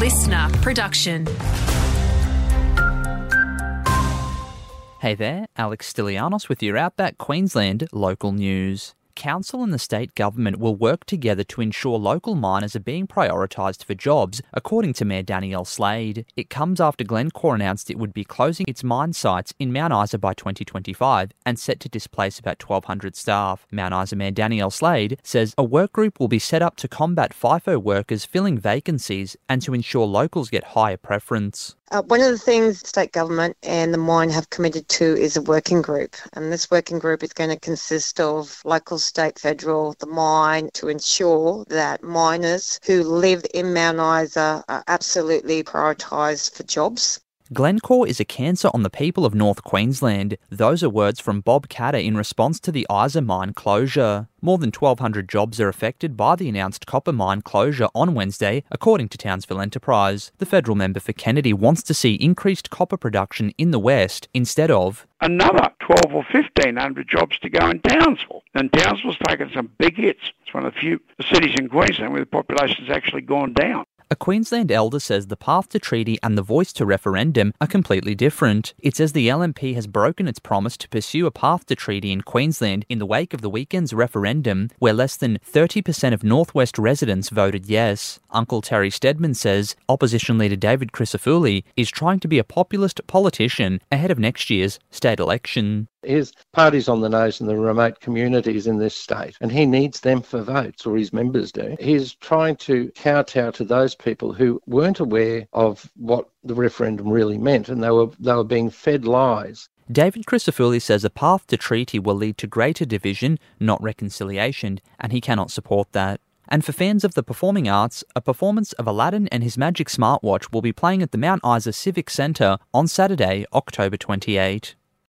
listener production. Hey there, Alex Stilianos with your Outback Queensland local news. Council and the state government will work together to ensure local miners are being prioritised for jobs, according to Mayor Danielle Slade. It comes after Glencore announced it would be closing its mine sites in Mount Isa by 2025 and set to displace about 1,200 staff. Mount Isa Mayor Danielle Slade says a work group will be set up to combat FIFO workers filling vacancies and to ensure locals get higher preference. One of the things the state government and the mine have committed to is a working group, and this working group is going to consist of local, state, federal, the mine, to ensure that miners who live in Mount Isa are absolutely prioritised for jobs. Glencore is a cancer on the people of North Queensland. Those are words from Bob Catter in response to the Isa mine closure. More than 1,200 jobs are affected by the announced copper mine closure on Wednesday, according to Townsville Enterprise. The federal member for Kennedy wants to see increased copper production in the West instead of another 1,200 or 1,500 jobs to go in Townsville. And Townsville's taken some big hits. It's one of the few cities in Queensland where the population's actually gone down. A Queensland elder says the Path to Treaty and the Voice to Referendum are completely different. It says the LNP has broken its promise to pursue a Path to Treaty in Queensland in the wake of the weekend's referendum, where less than 30% of North West residents voted yes. Uncle Terry Stedman says opposition leader David Crisafulli is trying to be a populist politician ahead of next year's state election. His party's on the nose in the remote communities in this state, and he needs them for votes, or his members do. He's trying to kowtow to those people who weren't aware of what the referendum really meant, and they were being fed lies. David Crisafulli says a path to treaty will lead to greater division, not reconciliation, and he cannot support that. And for fans of the performing arts, a performance of Aladdin and His Magic Smartwatch will be playing at the Mount Isa Civic Centre on Saturday, October 28.